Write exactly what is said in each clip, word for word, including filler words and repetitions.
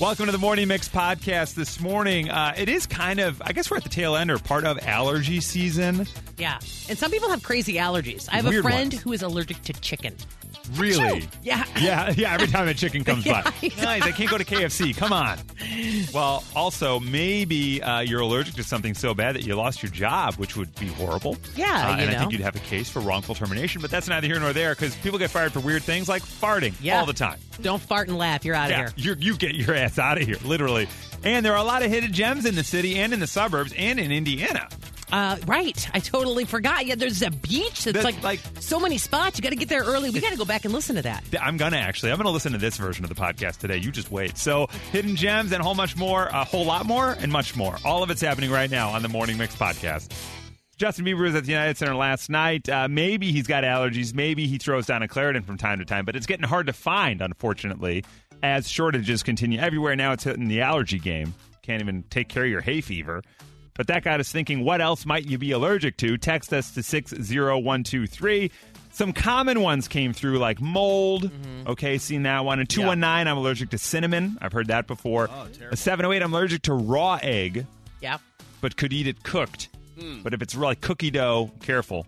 Welcome to the Morning Mix podcast this morning. Uh, it is kind of, I guess we're at the tail end or part of allergy season. Yeah. And some people have crazy allergies. I have Weird a friend ones. who is allergic to chicken. Really? Yeah. Yeah. Yeah. Every time a chicken comes yeah, by. Nice. I can't go to K F C. Come on. Well, also, maybe uh, you're allergic to something so bad that you lost your job, which would be horrible. Yeah. Uh, you and know. I think you'd have a case for wrongful termination, but that's neither here nor there because people get fired for weird things like farting yeah. all the time. Don't fart and laugh. You're out of yeah, here. You're, you get your ass out of here, literally. And there are a lot of hidden gems in the city and in the suburbs and in Indiana. Uh, right. I totally forgot. Yeah, there's a beach that's, that's like, like so many spots. You got to get there early. We got to go back and listen to that. I'm going to actually. I'm going to listen to this version of the podcast today. You just wait. So hidden gems and a whole much more, a whole lot more and much more. All of it's happening right now on the Morning Mix podcast. Justin Bieber was at the United Center last night. Uh, maybe he's got allergies. Maybe he throws down a Claritin from time to time, but it's getting hard to find, unfortunately, as shortages continue everywhere. Now it's hitting the allergy game. Can't even take care of your hay fever. But that got us thinking, what else might you be allergic to? Text us to six zero one two three. Some common ones came through, like mold. Mm-hmm. Okay, seen that one. And two one nine, yeah. I'm allergic to cinnamon. I've heard that before. Oh, terrible. A seven oh eight, I'm allergic to raw egg. Yeah. But could eat it cooked. Mm. But if it's like cookie dough, careful.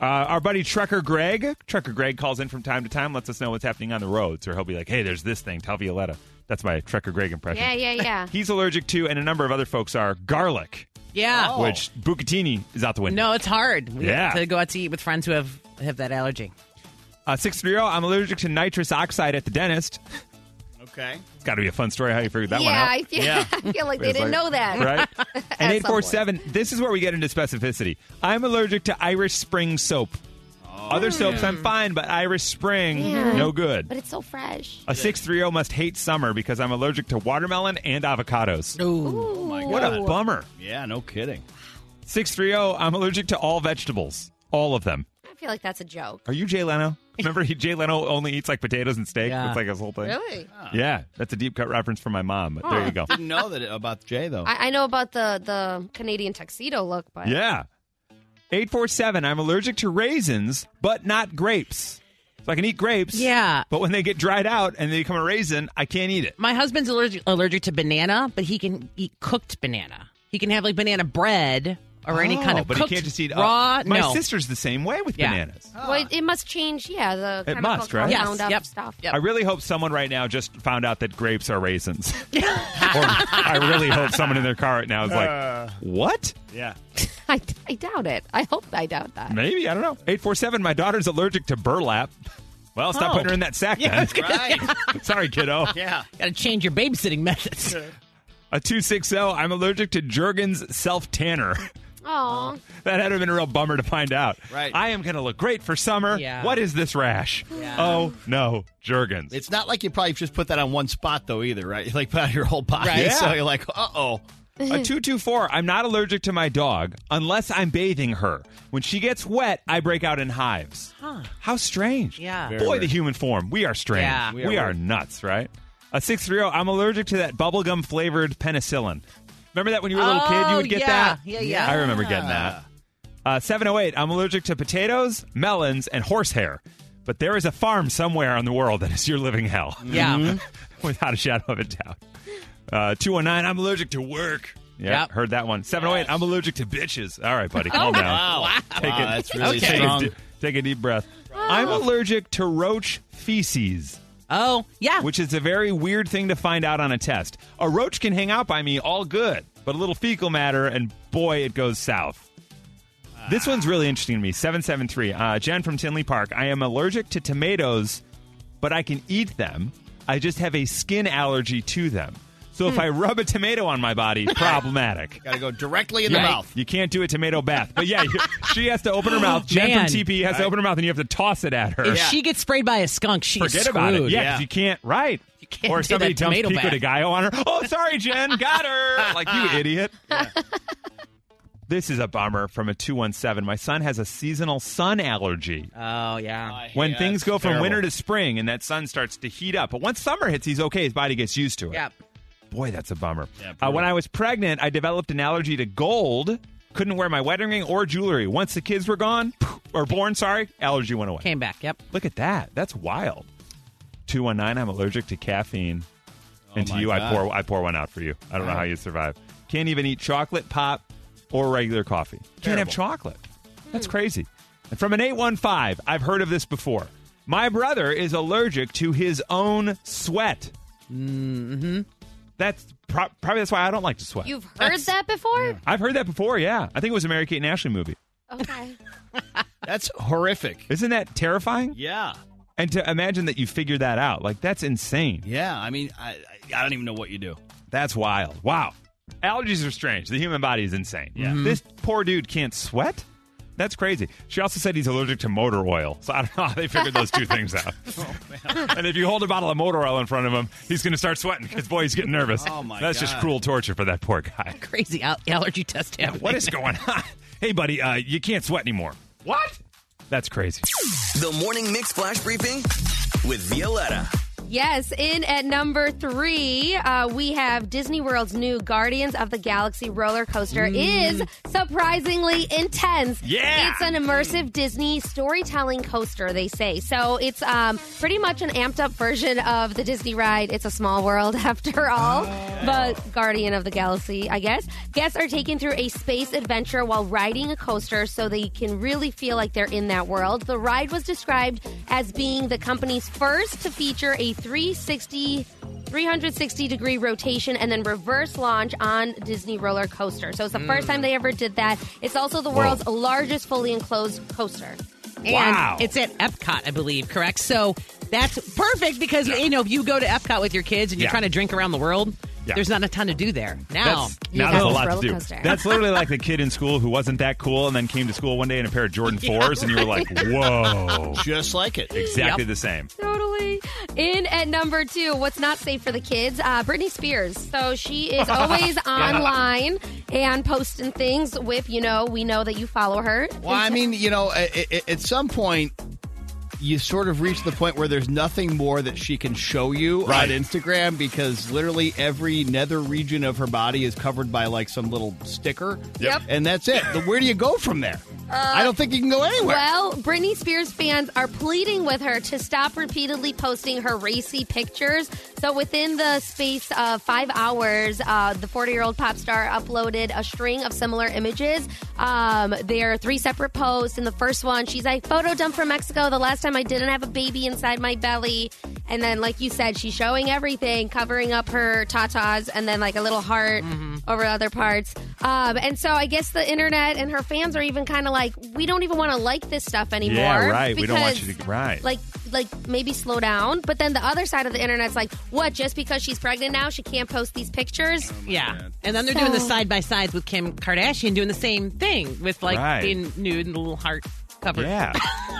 Uh, our buddy Trucker Greg. Trucker Greg calls in from time to time, lets us know what's happening on the roads. Or he'll be like, hey, there's this thing. Tell Violetta. That's my Trucker Greg impression. Yeah, yeah, yeah. He's allergic to, and a number of other folks are, garlic. Yeah. Oh. Which, bucatini is out the window. No, it's hard. We yeah. to go out to eat with friends who have, have that allergy. Uh, six three zero, I'm allergic to nitrous oxide at the dentist. Okay. It's got to be a fun story how you figured that yeah, one out. I feel, yeah, I feel like they didn't like, know that. Right? And eight four seven, this is where we get into specificity. I'm allergic to Irish Spring soap. Other soaps, I'm fine, but Irish Spring, yeah. no good. But it's so fresh. A six three zero must hate summer because I'm allergic to watermelon and avocados. Ooh. Ooh. Oh, my God. What a bummer. Yeah, no kidding. six three zero, I'm allergic to all vegetables. All of them. I feel like that's a joke. Are you Jay Leno? Remember, he, Jay Leno only eats like potatoes and steak. Yeah. That's like his whole thing. Really? Oh. Yeah. That's a deep cut reference from my mom, but oh. there you go. I didn't know that about Jay, though. I, I know about the, the Canadian tuxedo look, but... Yeah. eight four seven, I'm allergic to raisins, but not grapes. So I can eat grapes, yeah. but when they get dried out and they become a raisin, I can't eat it. My husband's allergic, allergic to banana, but he can eat cooked banana. He can have like banana bread or oh, any kind of but cooked, he can't just eat raw. Uh, my no. sister's the same way with yeah. bananas. Oh. Well, it must change, yeah, the it chemical must, right? yes. up yep. stuff. Yep. I really hope someone right now just found out that grapes are raisins. or I really hope someone in their car right now is like, uh, what? Yeah. I, I doubt it. I hope I doubt that. Maybe. I don't know. eight four seven, my daughter's allergic to burlap. Well, stop oh. putting her in that sack yeah, then. Right. Sorry, kiddo. Yeah. Got to change your babysitting methods. A two six zero, I'm allergic to Jergens self-tanner. Aw. That had been a real bummer to find out. Right. I am going to look great for summer. Yeah. What is this rash? Yeah. Oh, no. Jergens. It's not like you probably just put that on one spot, though, either, right? You like put on your whole body. Right. Yeah. So you're like, uh-oh. A two two four, I'm not allergic to my dog unless I'm bathing her. When she gets wet, I break out in hives. Huh. How strange. Yeah. Very Boy, weird. The human form. We are strange. Yeah. We are, we are nuts, right? A six three zero, I'm allergic to that bubblegum-flavored penicillin. Remember that when you were a little oh, kid, you would get yeah. that? Yeah, yeah, I remember getting that. Uh, seven oh eight, I'm allergic to potatoes, melons, and horsehair. But there is a farm somewhere in the world that is your living hell. Yeah. Mm-hmm. Without a shadow of a doubt. Uh, two one nine, I'm allergic to work. Yeah, yep. Heard that one. seven oh eight, I'm allergic to bitches. All right, buddy, calm oh, down. Wow, take wow it, that's really okay. strong. Take a, take a deep breath. Oh. I'm allergic to roach feces. Oh, yeah. Which is a very weird thing to find out on a test. A roach can hang out by me all good, but a little fecal matter, and boy, it goes south. Ah. This one's really interesting to me. seven seven three, uh, Jen from Tinley Park. I am allergic to tomatoes, but I can eat them. I just have a skin allergy to them. So if I rub a tomato on my body, problematic. Got to go directly in the right. mouth. You can't do a tomato bath. But yeah, you, she has to open her mouth. Jen Man. from T P has right. to open her mouth, and you have to toss it at her. If yeah. she gets sprayed by a skunk, she's Forget screwed. About it. Yeah, yeah. you can't. Right. You can't or somebody dumps pico de gallo on her. Oh, sorry, Jen. Got her. Like, you idiot. Yeah. This is a bummer from a two one seven. My son has a seasonal sun allergy. Oh, yeah. Oh, when things go terrible. From winter to spring, and that sun starts to heat up. But once summer hits, he's okay. His body gets used to it. Yep. Boy, that's a bummer. Yeah, uh, when I was pregnant, I developed an allergy to gold. Couldn't wear my wedding ring or jewelry. Once the kids were gone, or born, sorry, allergy went away. Came back, yep. Look at that. That's wild. two one nine, I'm allergic to caffeine. And oh to you, God. I pour I pour one out for you. I don't All know right. how you survive. Can't even eat chocolate pop or regular coffee. Terrible. Can't have chocolate. That's crazy. And from an eight one five, I've heard of this before. My brother is allergic to his own sweat. Mm-hmm. That's pro- probably that's why I don't like to sweat. You've heard that's, that before? Yeah. I've heard that before, yeah. I think it was a Mary-Kate and Ashley movie. Okay. That's horrific. Isn't that terrifying? Yeah. And to imagine that you figure that out, like, that's insane. Yeah, I mean, I, I don't even know what you do. That's wild. Wow. Allergies are strange. The human body is insane. Yeah. Mm-hmm. This poor dude can't sweat? That's crazy. She also said he's allergic to motor oil. So I don't know how they figured those two things out. Oh, man. And if you hold a bottle of motor oil in front of him, he's going to start sweating because, boy, he's getting nervous. Oh, my That's God. Just cruel torture for that poor guy. Crazy al- allergy test. Yeah, what is going on? Hey, buddy, uh, you can't sweat anymore. What? That's crazy. The Morning Mix Flash Briefing with Violetta. Yes, in at number three, uh, we have Disney World's new Guardians of the Galaxy roller coaster mm. is surprisingly intense. Yeah! It's an immersive Disney storytelling coaster, they say. So it's um, pretty much an amped-up version of the Disney ride It's a Small World, after all. Oh. But Guardian of the Galaxy, I guess. Guests are taken through a space adventure while riding a coaster so they can really feel like they're in that world. The ride was described as being the company's first to feature a three sixty, three sixty degree rotation and then reverse launch on Disney roller coaster. So it's the mm. first time they ever did that. It's also the world's Whoa. largest fully enclosed coaster. And wow. it's at Epcot, I believe, correct? So that's perfect because, yeah. you know, if you go to Epcot with your kids and you're yeah. trying to drink around the world, yeah. there's not a ton to do there. Now, that's, now there's a lot to do. Coaster. That's literally like the kid in school who wasn't that cool and then came to school one day in a pair of Jordan yeah, fours right. and you were like, whoa. Just like it. Exactly yep. the same. Totally. In at number two, what's not safe for the kids, uh, Britney Spears. So she is always online and posting things with, you know, we know that you follow her. Well, I mean, you know, at, at some point, you sort of reach the point where there's nothing more that she can show you right. on Instagram because literally every nether region of her body is covered by like some little sticker. Yep. And that's it. Where do you go from there? Uh, I don't think you can go anywhere. Well, Britney Spears fans are pleading with her to stop repeatedly posting her racy pictures. So within the space of five hours, uh, the forty-year-old pop star uploaded a string of similar images. Um, there are three separate posts. In the first one, she's like, photo dump from Mexico. The last time I didn't have a baby inside my belly. And then, like you said, she's showing everything, covering up her tatas, and then like a little heart mm-hmm. over other parts. Um, and so I guess the internet and her fans are even kind of like, we don't even want to like this stuff anymore. Yeah, right. Because, we don't want you to, right. Like, like maybe slow down. But then the other side of the internet's like, what, just because she's pregnant now, she can't post these pictures? Oh, yeah. Man. And then they're so. doing the side-by-sides with Kim Kardashian, doing the same thing with like right. being nude and the little heart. Covered. Yeah,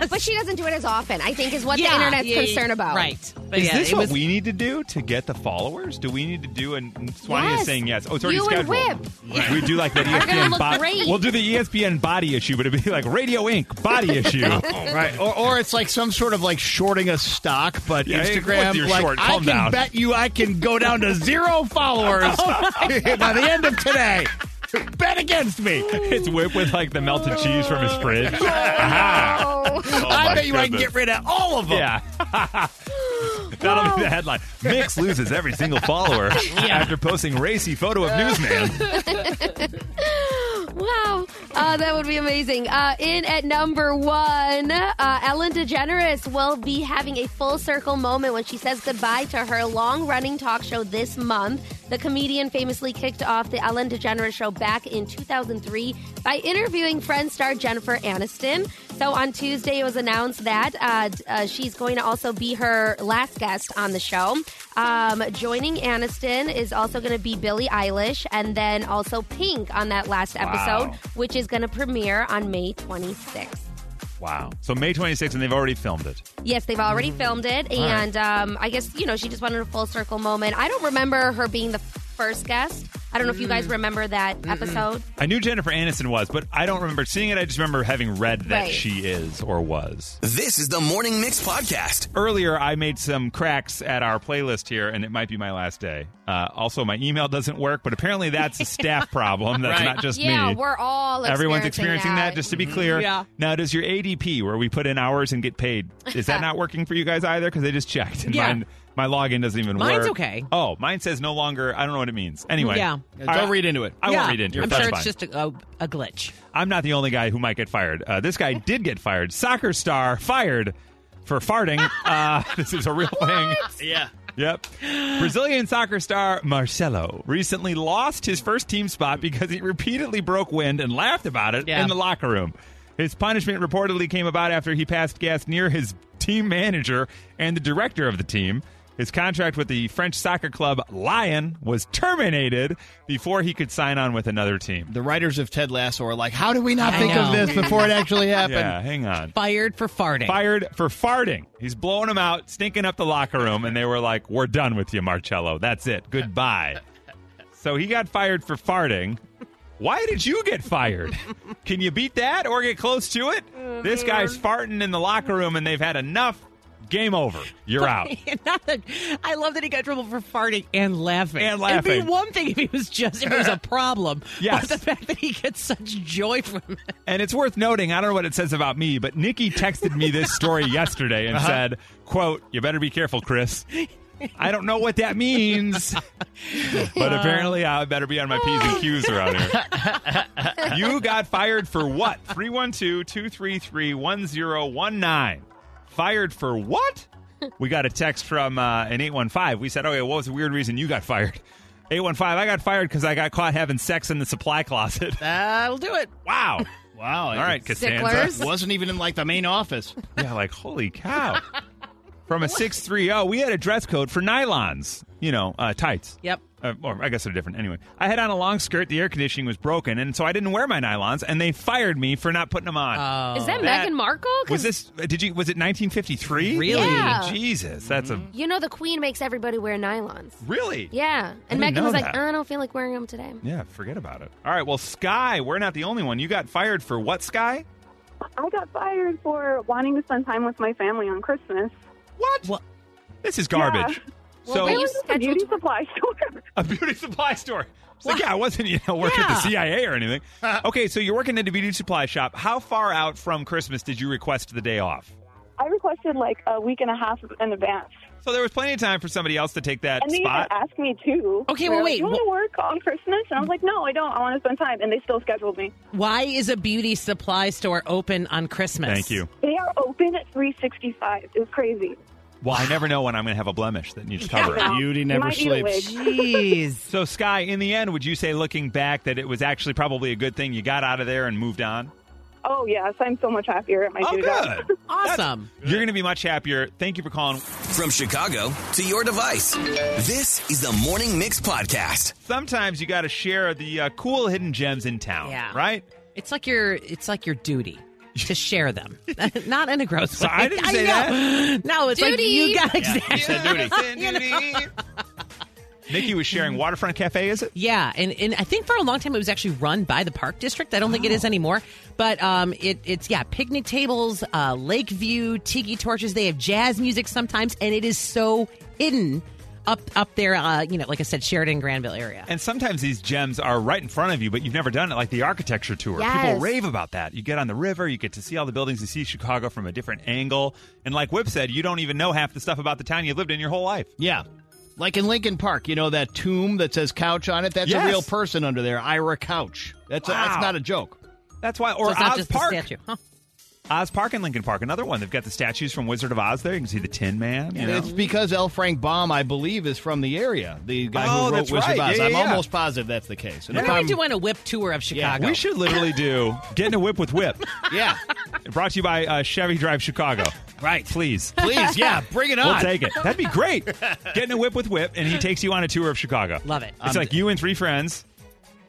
but she doesn't do it as often, I think, is what yeah, the internet's yeah, concerned about. Right. But is yeah, this what was... we need to do to get the followers? Do we need to do, and Swanee yes. is saying yes. Oh, it's already you scheduled. And Whip. Right. We do like the E S P N body. We'll do the E S P N body issue, but it'd be like Radio Incorporated body issue. Oh, right. Or, or it's like some sort of like shorting a stock, but yeah, Instagram, hey, like, short. I Calm can down. bet you I can go down to zero followers by the end of today. Bet against me. It's Whip with like the melted cheese from his fridge. Aha. Oh, I bet you goodness. I can get rid of all of them. Yeah. That'll wow. be the headline. Mix loses every single follower yeah. after posting racy photo of newsman. Wow. Uh, that would be amazing. Uh, in at number one, uh, Ellen DeGeneres will be having a full circle moment when she says goodbye to her long-running talk show this month. The comedian famously kicked off the Ellen DeGeneres show back in two thousand three by interviewing Friends star Jennifer Aniston. So on Tuesday, it was announced that uh, uh, she's going to also be her last guest on the show. Um, joining Aniston is also going to be Billie Eilish and then also Pink on that last episode, wow. which is going to premiere on May twenty-sixth. Wow. So May twenty-sixth, and they've already filmed it. Yes, they've already filmed it. All and right. um, I guess, you know, she just wanted a full circle moment. I don't remember her being the first guest. I don't know mm-mm. if you guys remember that mm-mm. episode. I knew Jennifer Aniston was, but I don't remember seeing it. I just remember having read that right. she is or was. This is the Morning Mix Podcast. Earlier, I made some cracks at our playlist here, and it might be my last day. Uh, also, my email doesn't work, but apparently that's a staff problem. That's right. not just yeah, me. Yeah, we're all experiencing Everyone's experiencing that. that, just to be clear. Yeah. Now, does your A D P, where we put in hours and get paid, is that not working for you guys either? Because they just checked. And yeah. mine, My login doesn't even Mine's work. Mine's okay. Oh, mine says no longer. I don't know what it means. Anyway. Yeah. Don't I, read into it. I yeah. won't read into it. I'm That's sure it's fine. just a, a, a glitch. I'm not the only guy who might get fired. Uh, this guy did get fired. Soccer star fired for farting. Uh, this is a real thing. Yeah. Yep. Brazilian soccer star Marcelo recently lost his first team spot because he repeatedly broke wind and laughed about it yeah. in the locker room. His punishment reportedly came about after he passed gas near his team manager and the director of the team. His contract with the French soccer club Lyon was terminated before he could sign on with another team. The writers of Ted Lasso are like, how did we not I think know. of this before it actually happened? Yeah, hang on. Fired for farting. Fired for farting. He's blowing them out, stinking up the locker room, and they were like, we're done with you, Marcello. That's it. Goodbye. So he got fired for farting. Why did you get fired? Can you beat that or get close to it? Oh, this Lord. guy's farting in the locker room, and they've had enough. Game over. You're out. Not that, I love that he got trouble for farting and laughing. And laughing. It'd be one thing if he was just if it was a problem. Yes. But the fact that he gets such joy from it. And it's worth noting, I don't know what it says about me, but Nikki texted me this story yesterday and uh-huh. said, quote, "You better be careful, Chris." I don't know what that means, but apparently I better be on my P's and Q's around here. You got fired for what? three one two, two three three, one zero one nine. Fired for what? We got a text from uh, an eight one five. We said, okay, what was the weird reason you got fired? eight one five, I got fired because I got caught having sex in the supply closet. That'll do it. Wow. Wow. All right, Cassandra. Sticklers. Wasn't even in, like, the main office. Yeah, like, holy cow. From a six three zero, we had a dress code for nylons. You know, uh, tights. Yep. Uh, or I guess they're different. Anyway, I had on a long skirt. The air conditioning was broken, and so I didn't wear my nylons, and they fired me for not putting them on. Oh. Is that, that Meghan Markle? Was this? Did you? Was it nineteen fifty-three? Really? Yeah. Jesus, that's a. You know, the Queen makes everybody wear nylons. Really? Yeah, and Meghan was that. like, oh, "I don't feel like wearing them today." Yeah, forget about it. All right, well, Sky, we're not the only one. You got fired for what, Sky? I got fired for wanting to spend time with my family on Christmas. What? What? This is garbage. Yeah. Well, so, you a beauty to... supply store. A beauty supply store. It's like, yeah, I wasn't you know, working yeah. at the C I A or anything. Okay, so you're working at a beauty supply shop. How far out from Christmas did you request the day off? I requested like a week and a half in advance. So there was plenty of time for somebody else to take that and spot. And they even asked me to. Okay, well, wait. Like, do you want to work on Christmas? And I was like, no, I don't. I want to spend time. And they still scheduled me. Why is a beauty supply store open on Christmas? Thank you. They are open at three sixty-five. It was crazy. Well, I never know when I'm going to have a blemish that needs covering. Yeah, beauty never sleeps. Jeez. So, Sky, in the end, would you say, looking back, that it was actually probably a good thing you got out of there and moved on? Oh, yes. I'm so much happier at my oh, good job. Awesome. That's, you're going to be much happier. Thank you for calling. From Chicago to your device, this is the Morning Mix Podcast. Sometimes you got to share the uh, cool hidden gems in town, yeah. right? It's like your, it's like your duty. To share them. Not in a gross way. So I didn't say I that. No, it's duty. Like you got exactly. Yeah, yeah, duty. You know? Nikki was sharing Waterfront Cafe, is it? Yeah, and, and I think for a long time it was actually run by the Park District. I don't oh. think it is anymore. But um, it, it's, yeah, picnic tables, uh, lake view, tiki torches. They have jazz music sometimes, and it is so hidden. Up up there, uh, you know, like I said, Sheridan, Granville area. And sometimes these gems are right in front of you, but you've never done it, like the architecture tour. Yes. People rave about that. You get on the river, you get to see all the buildings, you see Chicago from a different angle. And like Whip said, you don't even know half the stuff about the town you lived in your whole life. Yeah. Like in Lincoln Park, you know, that tomb that says Couch on it? That's yes. a real person under there, Ira Couch. That's, wow. a, that's not a joke. That's why, or so it's not Oz just Park. The statue, huh? Oz Park and Lincoln Park, another one. They've got the statues from Wizard of Oz there. You can see the Tin Man. You know? It's because L. Frank Baum, I believe, is from the area. The guy oh, who wrote Wizard right. of Oz. Yeah, yeah, I'm yeah. almost positive that's the case. And Why don't we do want a whip tour of Chicago? Yeah, we should literally do Getting a Whip with Whip. Yeah. Brought to you by uh, Chevy Drive Chicago. Right. Please. Please, yeah. Bring it on. We'll take it. That'd be great. Getting a Whip with Whip, and he takes you on a tour of Chicago. Love it. It's um, like you and three friends.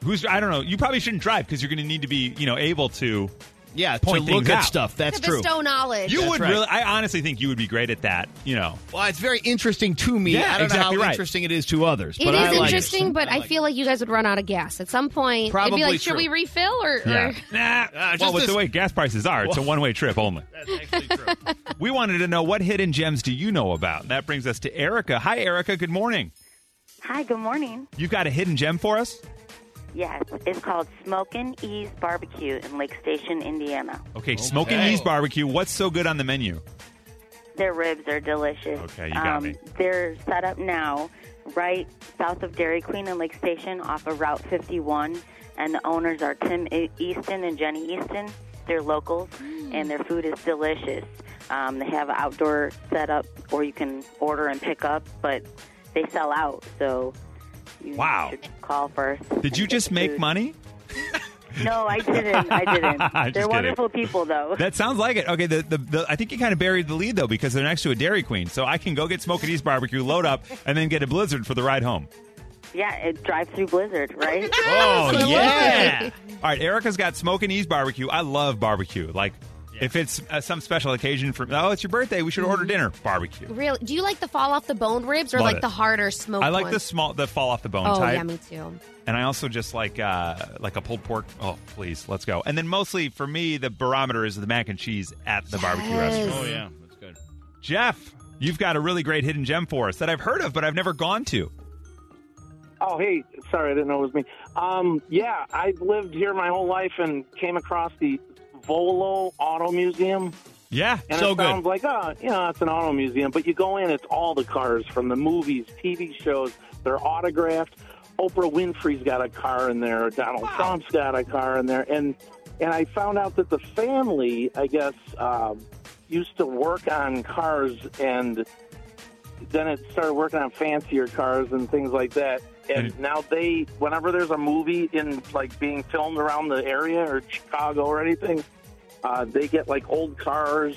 Who's I don't know. You probably shouldn't drive because you're going to need to be you know, able to... Yeah, point to look at out. Stuff. That's to true. Bestow knowledge. You That's would right. really. I honestly think you would be great at that. You know. Well, it's very interesting to me. Yeah, I don't exactly know how right. interesting it is to others. It but is I like interesting, it. but I, like I feel it. like you guys would run out of gas at some point. Probably. It'd be like, true. Should we refill or? Yeah. or? Nah. Uh, just well, with this... the way gas prices are, it's well, a one-way trip only. That's actually true. We wanted to know what hidden gems do you know about. And that brings us to Erica. Hi, Erica. Good morning. Hi. Good morning. You've got a hidden gem for us? Yes, it's called Smokin' E's Barbecue in Lake Station, Indiana. Okay, okay. Smokin' E's Barbecue. What's so good on the menu? Their ribs are delicious. Okay, you got um, me. They're set up now right south of Dairy Queen and Lake Station off of Route fifty-one, and the owners are Tim Easton and Jenny Easton. They're locals, mm. and their food is delicious. Um, they have an outdoor setup, or you can order and pick up, but they sell out, so you wow. should call first. Did you just make food. money? No, I didn't. I didn't. They're wonderful people, though. That sounds like it. Okay, the, the, the I think you kind of buried the lead, though, because they're next to a Dairy Queen. So I can go get Smoke and E's barbecue, load up, and then get a Blizzard for the ride home. Yeah, drive-through Blizzard, right? Oh, yeah. All right, Erica's got Smoke and E's barbecue. I love barbecue. Like, yeah. if it's uh, some special occasion for, oh, it's your birthday, we should mm-hmm. order dinner. Barbecue. Really? Do you like the fall-off-the-bone ribs or love like it. the harder smoked ones? I like ones? the small, the fall-off-the-bone oh, type. Oh, yeah, me too. And I also just like uh, like a pulled pork. Oh, please, let's go. And then mostly for me, the barometer is the mac and cheese at the yes. barbecue restaurant. Oh, yeah, that's good. Jeff, you've got a really great hidden gem for us that I've heard of, but I've never gone to. Oh, hey, sorry, I didn't know it was me. Um, yeah, I've lived here my whole life and came across the Volo Auto Museum. Yeah, and so it sounds good. Like, oh, you know, it's an auto museum. But you go in, it's all the cars from the movies, T V shows. They're autographed. Oprah Winfrey's got a car in there. Donald wow. Trump's got a car in there. And and I found out that the family, I guess, uh, used to work on cars, and then it started working on fancier cars and things like that. And, and now they, whenever there's a movie in like being filmed around the area or Chicago or anything, uh, they get like old cars,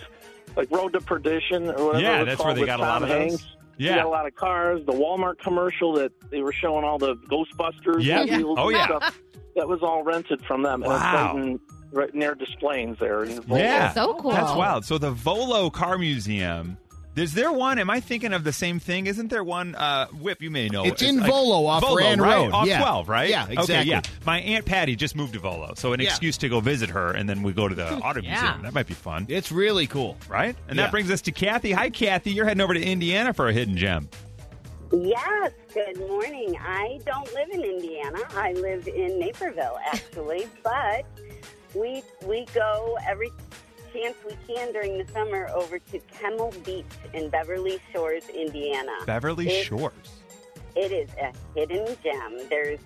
like Road to Perdition or whatever. Yeah, that's where they got a lot of those. Yeah. You got a lot of cars. The Walmart commercial that they were showing all the Ghostbusters. Yeah. yeah. Oh, yeah. Stuff, that was all rented from them. Wow. And it's right near Des Plaines there. Yeah. So cool. That's wild. So the Volo Car Museum. Is there one? Am I thinking of the same thing? Isn't there one? Uh, Whip, you may know. It's in like, Volo off Volo, Rand right? Road. Off yeah. twelve, right? Yeah, exactly. Okay, yeah. My Aunt Patty just moved to Volo, so an yeah. excuse to go visit her, and then we go to the auto yeah. museum. That might be fun. It's really cool. Right? And yeah. that brings us to Kathy. Hi, Kathy. You're heading over to Indiana for a hidden gem. Yes. Good morning. I don't live in Indiana. I live in Naperville, actually. But we we go every chance we can during the summer over to Kemmel Beach in Beverly Shores, Indiana. Beverly it, Shores. It is a hidden gem. There's,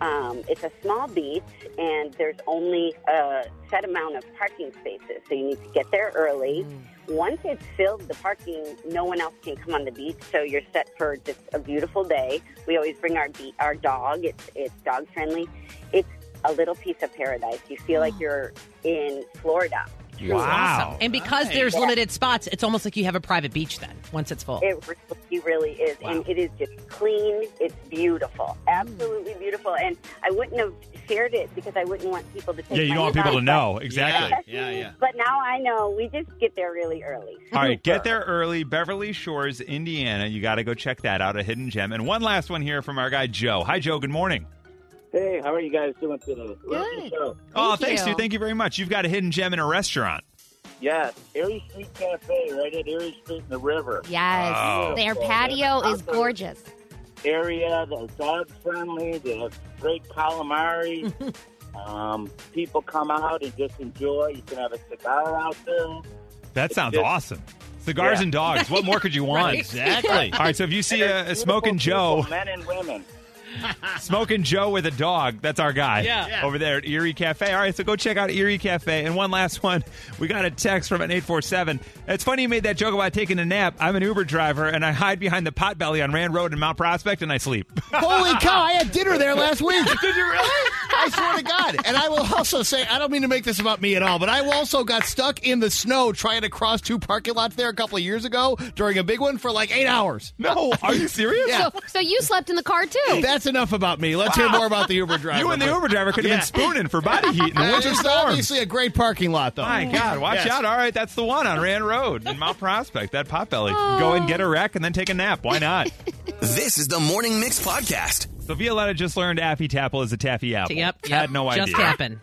um, it's a small beach, and there's only a set amount of parking spaces, so you need to get there early. Mm. Once it's filled, the parking, no one else can come on the beach, so you're set for just a beautiful day. We always bring our be- our dog. It's it's dog friendly. It's a little piece of paradise. You feel oh. like you're in Florida. Wow. Awesome. And because nice. there's yeah. limited spots, it's almost like you have a private beach then, once it's full. It really, really is. Wow. And it is just clean. It's beautiful. Absolutely mm. beautiful. And I wouldn't have shared it because I wouldn't want people to take Yeah, you don't want people to know. Exactly. Yeah. yeah, yeah. But now I know. We just get there really early. All right. Get there early. Beverly Shores, Indiana. You got to go check that out. A hidden gem. And one last one here from our guy, Joe. Hi, Joe. Good morning. Hey, how are you guys doing today? Good. Thank oh, thanks, you. dude. Thank you very much. You've got a hidden gem in a restaurant. Yes. Erie Street Cafe, right at Erie Street and the river. Yes. Oh. Their patio oh, is gorgeous. Area, they're dog-friendly. They have great calamari. um, people come out and just enjoy. You can have a cigar out there. That it's sounds just, awesome. Cigars yeah. and dogs. What more could you want? Right. Exactly. All right, so if you see a, a Smoking Joe. Men and women. Smoking Joe with a dog. That's our guy yeah, yeah. over there at Erie Cafe. All right, so go check out Erie Cafe. And one last one. We got a text from an eight four seven. It's funny you made that joke about taking a nap. I'm an Uber driver, and I hide behind the Pot Belly on Rand Road in Mount Prospect, and I sleep. Holy cow, I had dinner there last week. Did you really? I swear to God. And I will also say, I don't mean to make this about me at all, but I also got stuck in the snow trying to cross two parking lots there a couple of years ago during a big one for like eight hours. No, are you serious? Yeah. So, so you slept in the car, too. That's enough about me. Let's wow. hear more about the Uber driver. You and the Uber driver could have yeah. been spooning for body heat in the winter storm. Obviously a great parking lot, though. My God, watch yes. out. All right, that's the one on Rand Road in Mount Prospect, that Pot Belly. Oh. Go and get a wreck and then take a nap. Why not? This is the Morning Mix Podcast. So Violetta just learned Affy Tapple is a taffy apple. Yep. yep. Had no idea. Just happened.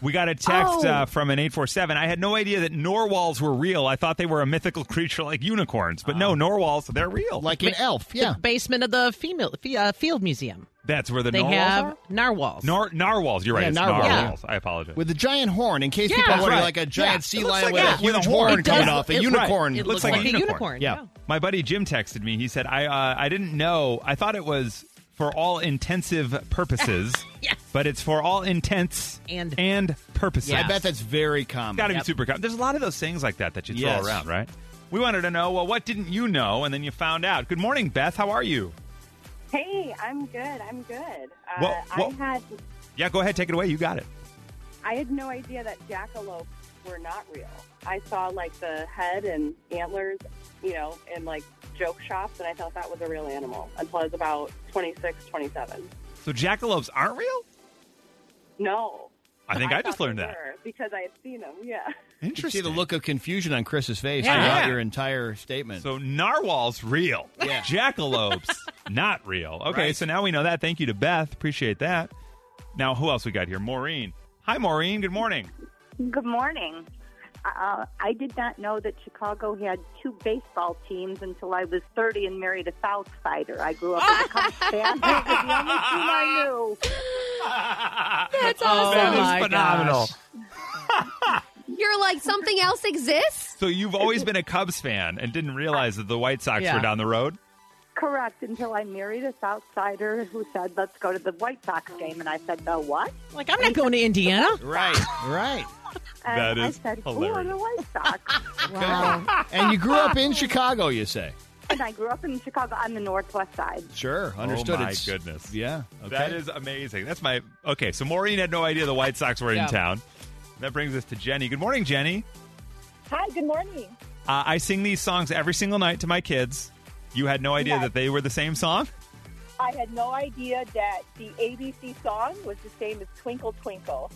We got a text oh. uh, from an eight four seven. I had no idea that narwhals were real. I thought they were a mythical creature like unicorns. But uh, no, narwhals, they're real. Like an elf, yeah. The basement of the female, uh, Field Museum. That's where the they narwhals have are? Narwhals. Nar- narwhals. You're right. Yeah, it's narwhals. narwhals. Yeah. I apologize. With a giant horn, in case yeah, people wonder, right. like a giant yeah. sea lion like with, yeah. a with a horn coming look, off. A it, unicorn. Right. It looks, looks like, like a unicorn. unicorn. Yeah. yeah. My buddy Jim texted me. He said, I uh, I didn't know. I thought it was for all intensive purposes. Yes. But it's for all intents and, and purposes. Yeah. I bet that's very common. It's got to yep. be super common. There's a lot of those sayings like that that you yes. throw around, right? We wanted to know, well, what didn't you know? And then you found out. Good morning, Beth. How are you? Hey, I'm good. I'm good. Uh, well, well, I had. Yeah, go ahead. Take it away. You got it. I had no idea that jackalopes were not real. I saw, like, the head and antlers, you know, in, like, joke shops, and I thought that was a real animal until I was about twenty-six, twenty-seven. So jackalopes aren't real? No. I think I, I just learned that. Because I had seen them, yeah. Interesting. You see the look of confusion on Chris's face yeah. throughout yeah. your entire statement. So narwhals, real. Yeah. Jackalopes, not real. Okay, right. So now we know that. Thank you to Beth. Appreciate that. Now, who else we got here? Maureen. Hi, Maureen. Good morning. Good morning. Uh, I did not know that Chicago had two baseball teams until I was thirty and married a Southsider. I grew up as a Cubs fan. It was the only team I knew. That's awesome. Oh, that is phenomenal. You're like, something else exists? So you've always been a Cubs fan and didn't realize that the White Sox yeah. were down the road? Correct, until I married a Southsider who said, let's go to the White Sox game. And I said, no, what? Like, I'm not going to Indiana. Right, right. And that is I said, hilarious. Ooh, the White Sox. Wow. And you grew up in Chicago, you say? And I grew up in Chicago on the northwest side. Sure, understood. Oh, my it's, goodness. Yeah. Okay. That is amazing. That's my... Okay, so Maureen had no idea the White Sox were in yeah. town. That brings us to Jenny. Good morning, Jenny. Hi, good morning. Uh, I sing these songs every single night to my kids. You had no idea yes. that they were the same song? I had no idea that the A B C song was the same as Twinkle Twinkle.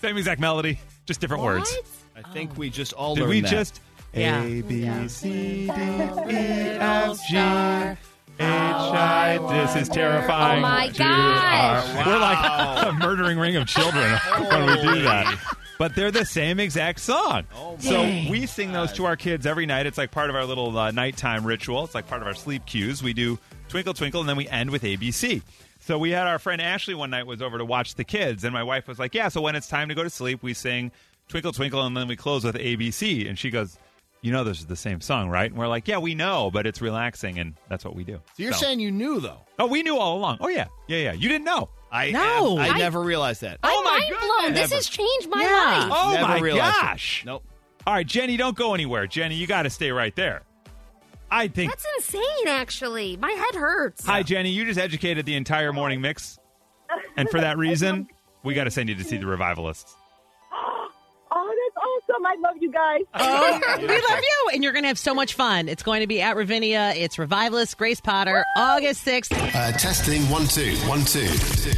Same exact melody, just different what? words. I think oh. we just all Did learned that. Did we just... Yeah. A, B, C, D, E, F, G, H, I. This is terrifying. Oh, my gosh. Wow. We're like a murdering ring of children when we do that. But they're the same exact song. Oh so we sing those to our kids every night. It's like part of our little uh, nighttime ritual. It's like part of our sleep cues. We do Twinkle, Twinkle, and then we end with A B C. So we had our friend Ashley one night was over to watch the kids, and my wife was like, yeah, so when it's time to go to sleep, we sing Twinkle, Twinkle, and then we close with A B C. And she goes, you know this is the same song, right? And we're like, yeah, we know, but it's relaxing, and that's what we do. So you're so. saying you knew, though? Oh, we knew all along. Oh, yeah. Yeah, yeah. You didn't know. I no, am, I, I never realized that. I'm oh, my mind goodness. blown. This never. has changed my yeah. life. Oh, never my gosh. It. Nope. All right, Jenny, don't go anywhere. Jenny, you got to stay right there. I think. That's insane, actually. My head hurts. Hi, Jenny. You just educated the entire morning mix, and for that reason, we got to send you to see the Revivalists. I love you guys. Oh, we love you. And you're going to have so much fun. It's going to be at Ravinia. It's Revivalists, Grace Potter, Woo! August sixth. Uh, testing, one, two, one, two.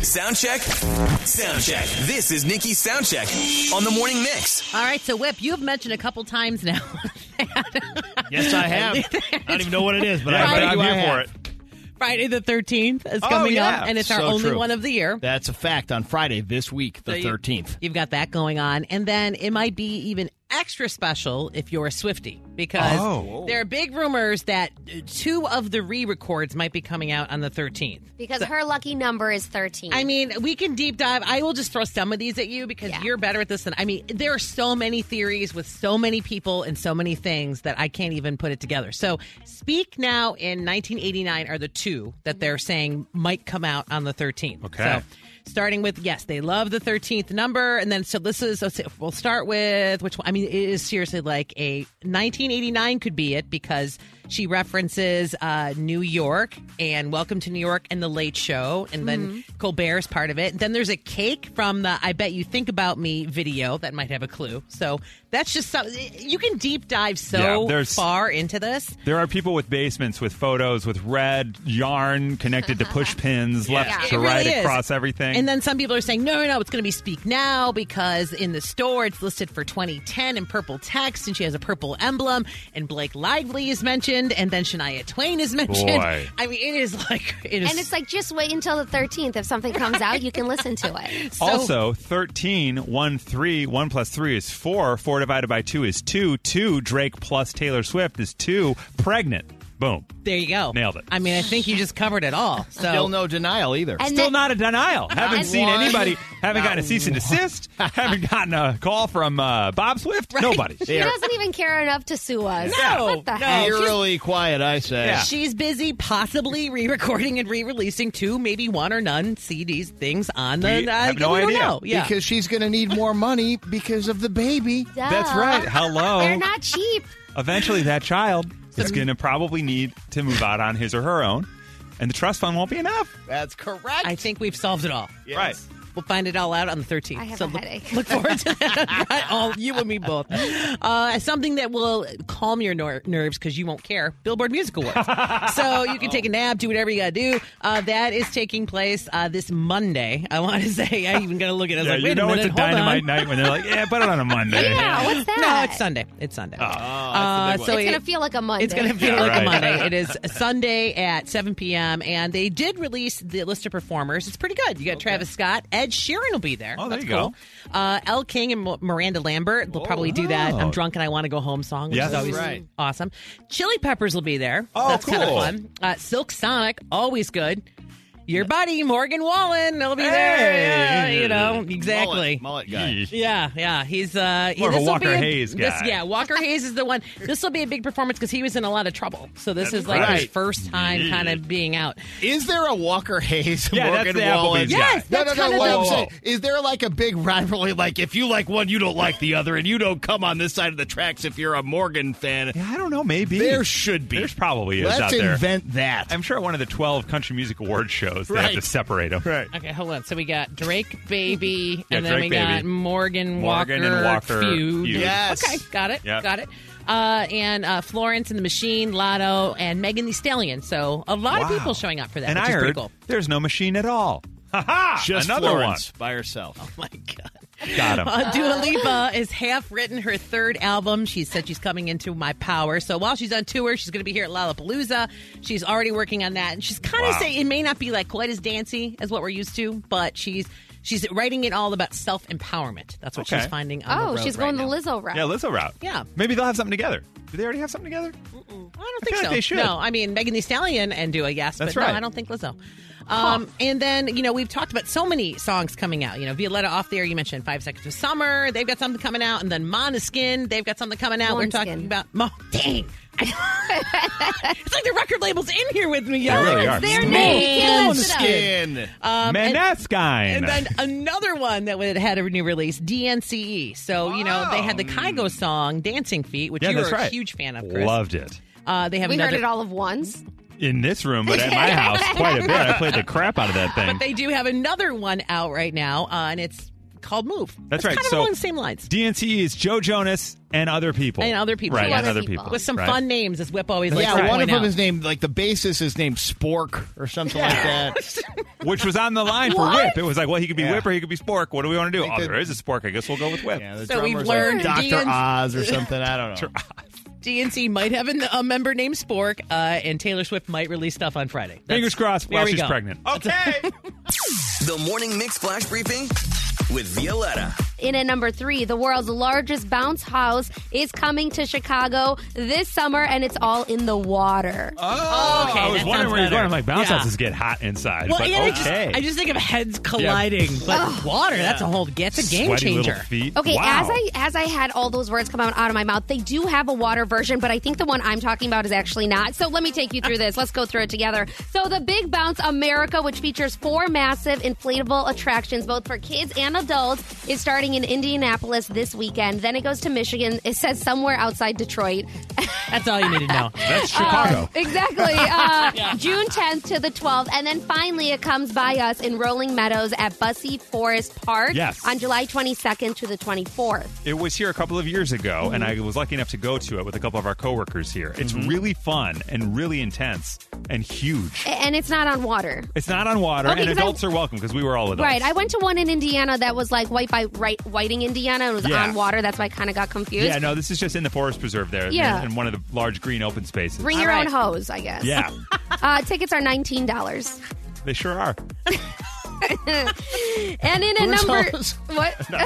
Sound check. Sound check. This is Nikki's Sound Check on the Morning Mix. All right, so Whip, you have mentioned a couple times now. Yes, I have. I don't even know what it is, but right. I'm here for it. Friday the thirteenth is coming oh, yeah. up, and it's so our only true. one of the year. That's a fact on Friday this week, the so thirteenth. You, you've got that going on. And then it might be even extra special if you're a Swiftie, because oh. there are big rumors that two of the re-records might be coming out on the thirteenth. Because so, her lucky number is thirteen. I mean, we can deep dive. I will just throw some of these at you because yeah. you're better at this than I mean, there are so many theories with so many people and so many things that I can't even put it together. So Speak Now in nineteen eighty-nine are the two that they're saying might come out on the thirteenth. Okay. So, starting with, yes, they love the thirteenth number. And then, so this is, let's see, we'll start with, which one? I mean, it is seriously like a nineteen eighty-nine could be it, because she references uh, New York and Welcome to New York and The Late Show. And then mm-hmm. Colbert's part of it. And then there's a cake from the I Bet You Think About Me video that might have a clue. So that's just something. You can deep dive so yeah, far into this. There are people with basements with photos with red yarn connected to push pins yeah. left yeah. to really right is. across everything. And then some people are saying, no, no, no, it's going to be Speak Now because in the store it's listed for twenty ten in purple text and she has a purple emblem and Blake Lively is mentioned and then Shania Twain is mentioned. Boy. I mean, it is like... It is... And it's like, just wait until the thirteenth. If something comes out, you can listen to it. So... Also, thirteen, one, three, one plus three is four, four divided by two is two, two, Drake plus Taylor Swift is two, pregnant. Boom. There you go. Nailed it. I mean, I think you just covered it all. So. Still no denial either. And Still that, not a denial. Haven't seen one, anybody. Haven't gotten a cease and desist. Haven't gotten a call from uh, Bob Swift. Right? Nobody. She yeah. doesn't even care enough to sue us. No. What the no, heck? You're really quiet, I say. Yeah. She's busy possibly re-recording and re-releasing two, maybe one or none C Ds, things on the... We uh, have no we idea. Don't know. Yeah. Because she's going to need more money because of the baby. Duh. That's right. Hello. They're not cheap. Eventually, that child... It's going to probably need to move out on his or her own, and the trust fund won't be enough. That's correct. I think we've solved it all. Yes. Right. We'll find it all out on the thirteenth. I have so a look, headache. Look forward to that. All you and me both. Uh, something that will calm your ner- nerves because you won't care. Billboard Music Awards. So you can take a nap, do whatever you got to do. Uh, that is taking place uh, this Monday. I want to say, I even got to look at it. I was yeah, like, wait you know a minute, it's a dynamite on. Night when they're like, yeah, put it on a Monday. Yeah, what's that? No, it's Sunday. It's Sunday. Oh, uh, so it's it, going to feel like a Monday. It's going to feel yeah, like right. a Monday. It is Sunday at seven p.m. and they did release the list of performers. It's pretty good. You got okay. Travis Scott. Ed Sheeran will be there. Oh, there That's you cool. go. Uh, Elle King and M- Miranda Lambert will oh, probably do that I'm Drunk and I Want to Go Home song, which yes, is always right. awesome. Chili Peppers will be there. Oh, That's cool. kind of fun. Uh, Silk Sonic, always good. Your buddy, Morgan Wallen, will be hey. there. Yeah, you know, exactly. Mullet, mullet guy. Yeah, yeah. He's uh, more he, of a Walker a, Hayes guy. This, yeah, Walker Hayes is the one. This will be a big performance because he was in a lot of trouble. So this that's is like right. his first time yeah. kind of being out. Is there a Walker Hayes, yeah, Morgan Wallen? Yes, guy. That's no, no, no. Kind of whoa, whoa. Is there like a big rivalry? Like if you like one, you don't like the other, and you don't come on this side of the tracks if you're a Morgan fan. Yeah, I don't know. Maybe there should be. There's probably is Let's out there. Let's invent that. I'm sure at one of the twelve Country Music Awards shows. They right. have to separate them. Right. Okay, hold on. So we got Drake Baby, yeah, and then Drake we Baby. got Morgan Walker. Morgan and Walker feud. feud. Yes. Okay, got it. Yep. Got it. Uh, and uh, Florence and the Machine, Lotto, and Megan Thee Stallion. So a lot wow. of people showing up for that, and which I is pretty cool. There's no machine at all. Ha-ha! Just Another Florence one. By herself. Oh, my God. Got him. Uh, Dua Lipa has half written her third album. She said she's coming into My Power. So while she's on tour, she's going to be here at Lollapalooza. She's already working on that. And she's kind of wow. saying it may not be like quite as dancey as what we're used to, but she's she's writing it all about self-empowerment. That's what okay. she's finding on oh, the road she's going right the Lizzo route. Yeah, Lizzo route. Yeah. Maybe they'll have something together. Do they already have something together? Mm-mm. I don't think I feel so. Like they should. No, I mean, Megan Thee Stallion and Dua, yes, That's but right. no, I don't think Lizzo. Um, huh. And then, you know, we've talked about so many songs coming out. You know, Violetta off the air, you mentioned Five Seconds of Summer. They've got something coming out. And then Maneskin, they've got something coming out. One We're skin. talking about... Mo- Dang. It's like the record label's in here with me, y'all. They really are. It's their name. Maneskin. Um, Maneskin. And, and then another one that had a new release, D N C E. So, wow. you know, they had the Kygo song, Dancing Feet, which yeah, you were right. a huge fan of, Chris. Loved it. Uh, they have we another- heard it all of once. In this room, but at my house, quite a bit. I played the crap out of that thing. But they do have another one out right now, uh, and it's called Move. That's, That's right. Kind of so along the same lines. D N C E is Joe Jonas and other people. And other people. Right, and other, other people. people. With some right. fun names, as Whip always likes to point out. Yeah, one of them is named, like the bassist is named Spork or something like that. Which was on the line for what? Whip. It was like, well, he could be yeah. Whip or he could be Spork. What do we want to do? Oh, there is a Spork. I guess we'll go with Whip. Yeah, so we've learned like Doctor Oz or something. I don't know. Doctor Oz. D N C might have a member named Spork, uh, and Taylor Swift might release stuff on Friday. That's, Fingers crossed while she's go. pregnant. Okay. The Morning Mix Flash Briefing with Violetta. In at number three, the world's largest bounce house is coming to Chicago this summer, and it's all in the water. Oh, okay. I was wondering where you're going. I'm like, bounce yeah. houses get hot inside. Well, but yeah, okay. I just, I just think of heads colliding, yeah. but oh, water, yeah. that's a whole, that's a game Sweaty changer. Feet. Okay, wow. as I as I had all those words come out, out of my mouth, they do have a water version, but I think the one I'm talking about is actually not. So let me take you through this. Let's go through it together. So the Big Bounce America, which features four massive inflatable attractions, both for kids and adults, is starting in Indianapolis this weekend. Then it goes to Michigan. It says somewhere outside Detroit. That's all you need to know. That's Chicago. Uh, exactly. Uh, yeah. June tenth to the twelfth. And then finally, it comes by us in Rolling Meadows at Busse Forest Park yes. on July twenty-second to the twenty-fourth. It was here a couple of years ago, mm-hmm. and I was lucky enough to go to it with a couple of our coworkers here. It's mm-hmm. really fun and really intense and huge. And it's not on water. It's not on water, okay, and adults I, are welcome because we were all adults. Right. I went to one in Indiana that was like white by right. Whiting, Indiana, and was yeah. on water. That's why I kind of got confused. Yeah, no, this is just in the forest preserve there. Yeah. In one of the large green open spaces. Bring All your right. own hose, I guess. Yeah. uh, tickets are nineteen dollars. They sure are. and in a Who's number... Hose? What? No, no.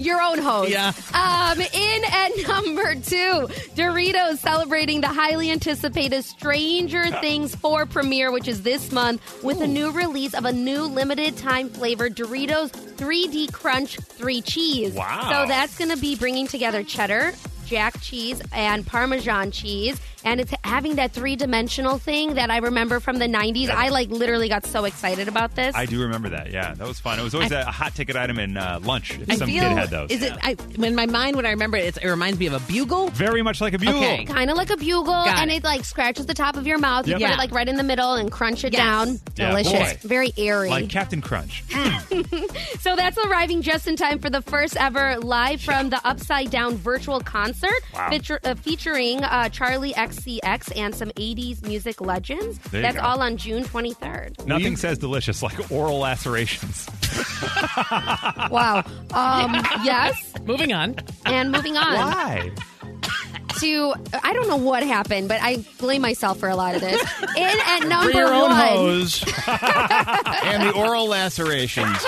your own host. Yeah. Um, in at number two, Doritos celebrating the highly anticipated Stranger Things four premiere, which is this month, with Ooh. a new release of a new limited-time flavored Doritos three D Crunch three Cheese. Wow. So that's going to be bringing together cheddar, jack cheese, and Parmesan cheese. And it's having that three-dimensional thing that I remember from the nineties. Yeah. I, like, literally got so excited about this. I do remember that, yeah. That was fun. It was always I, a hot-ticket item in uh, lunch if I some feel, kid had those. Is yeah. it, I, in my mind, when I remember it, it's, it reminds me of a bugle. Very much like a bugle. Okay. Kind of like a bugle, got and it. it, like, scratches the top of your mouth. Yep. You yeah. put it, like, right in the middle and crunch it yes. down. Yeah, delicious. Boy. Very airy. Like Captain Crunch. So that's arriving just in time for the first ever live from the Upside Down virtual concert wow. feature, uh, featuring uh, Charlie X. X C X and some eighties music legends. That's go. all on June twenty-third. Nothing you... says delicious like oral lacerations. Wow. Um, yes. Moving on. And moving on. Why? To, I don't know what happened, but I blame myself for a lot of this. In at number for your own one. Hose and the oral lacerations in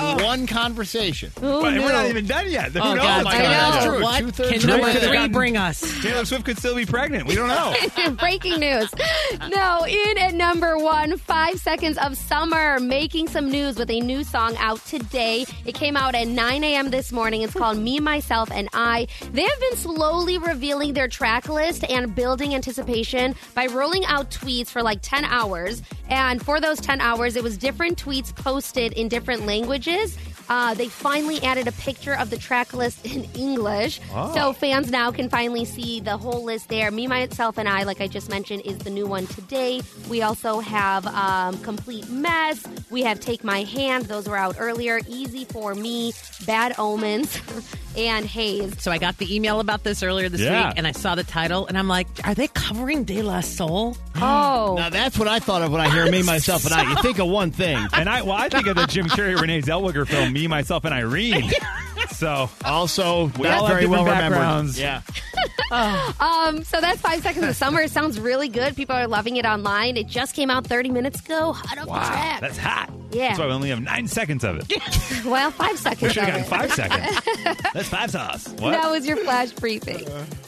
oh. one conversation. Oh, but no. We're not even done yet. Who oh, knows? God, I know. What can number three bring us? Taylor Swift could still be pregnant. We don't know. Breaking news. No, in at number one, Five Seconds of Summer, making some news with a new song out today. It came out at nine a.m. this morning. It's called Me, Myself, and I. They have been slowly revealing revealing their track list and building anticipation by rolling out tweets for like ten hours. And for those ten hours, it was different tweets posted in different languages. Uh, they finally added a picture of the track list in English. Oh. So fans now can finally see the whole list there. Me, Myself, and I, like I just mentioned, is the new one today. We also have um, Complete Mess. We have Take My Hand. Those were out earlier. Easy for Me, Bad Omens, and Haze. So I got the email about this earlier this yeah. week. Yeah. And I saw the title, and I'm like, are they covering De La Soul? Oh. Now, that's what I thought of when I hear Me, Myself, and I. You think of one thing. And I, well, I think of the Jim Carrey, Renee Zellweger film, Me, Myself, and Irene. So, also, we all very well remembered. Yeah. Oh. Um, so that's Five Seconds of Summer. It sounds really good. People are loving it online. It just came out thirty minutes ago. Hot up wow, the track. That's hot. Yeah. That's why we only have nine seconds of it. Well, five seconds. We should have gotten five seconds. That's five sauce. What? That was your flash briefing. Uh,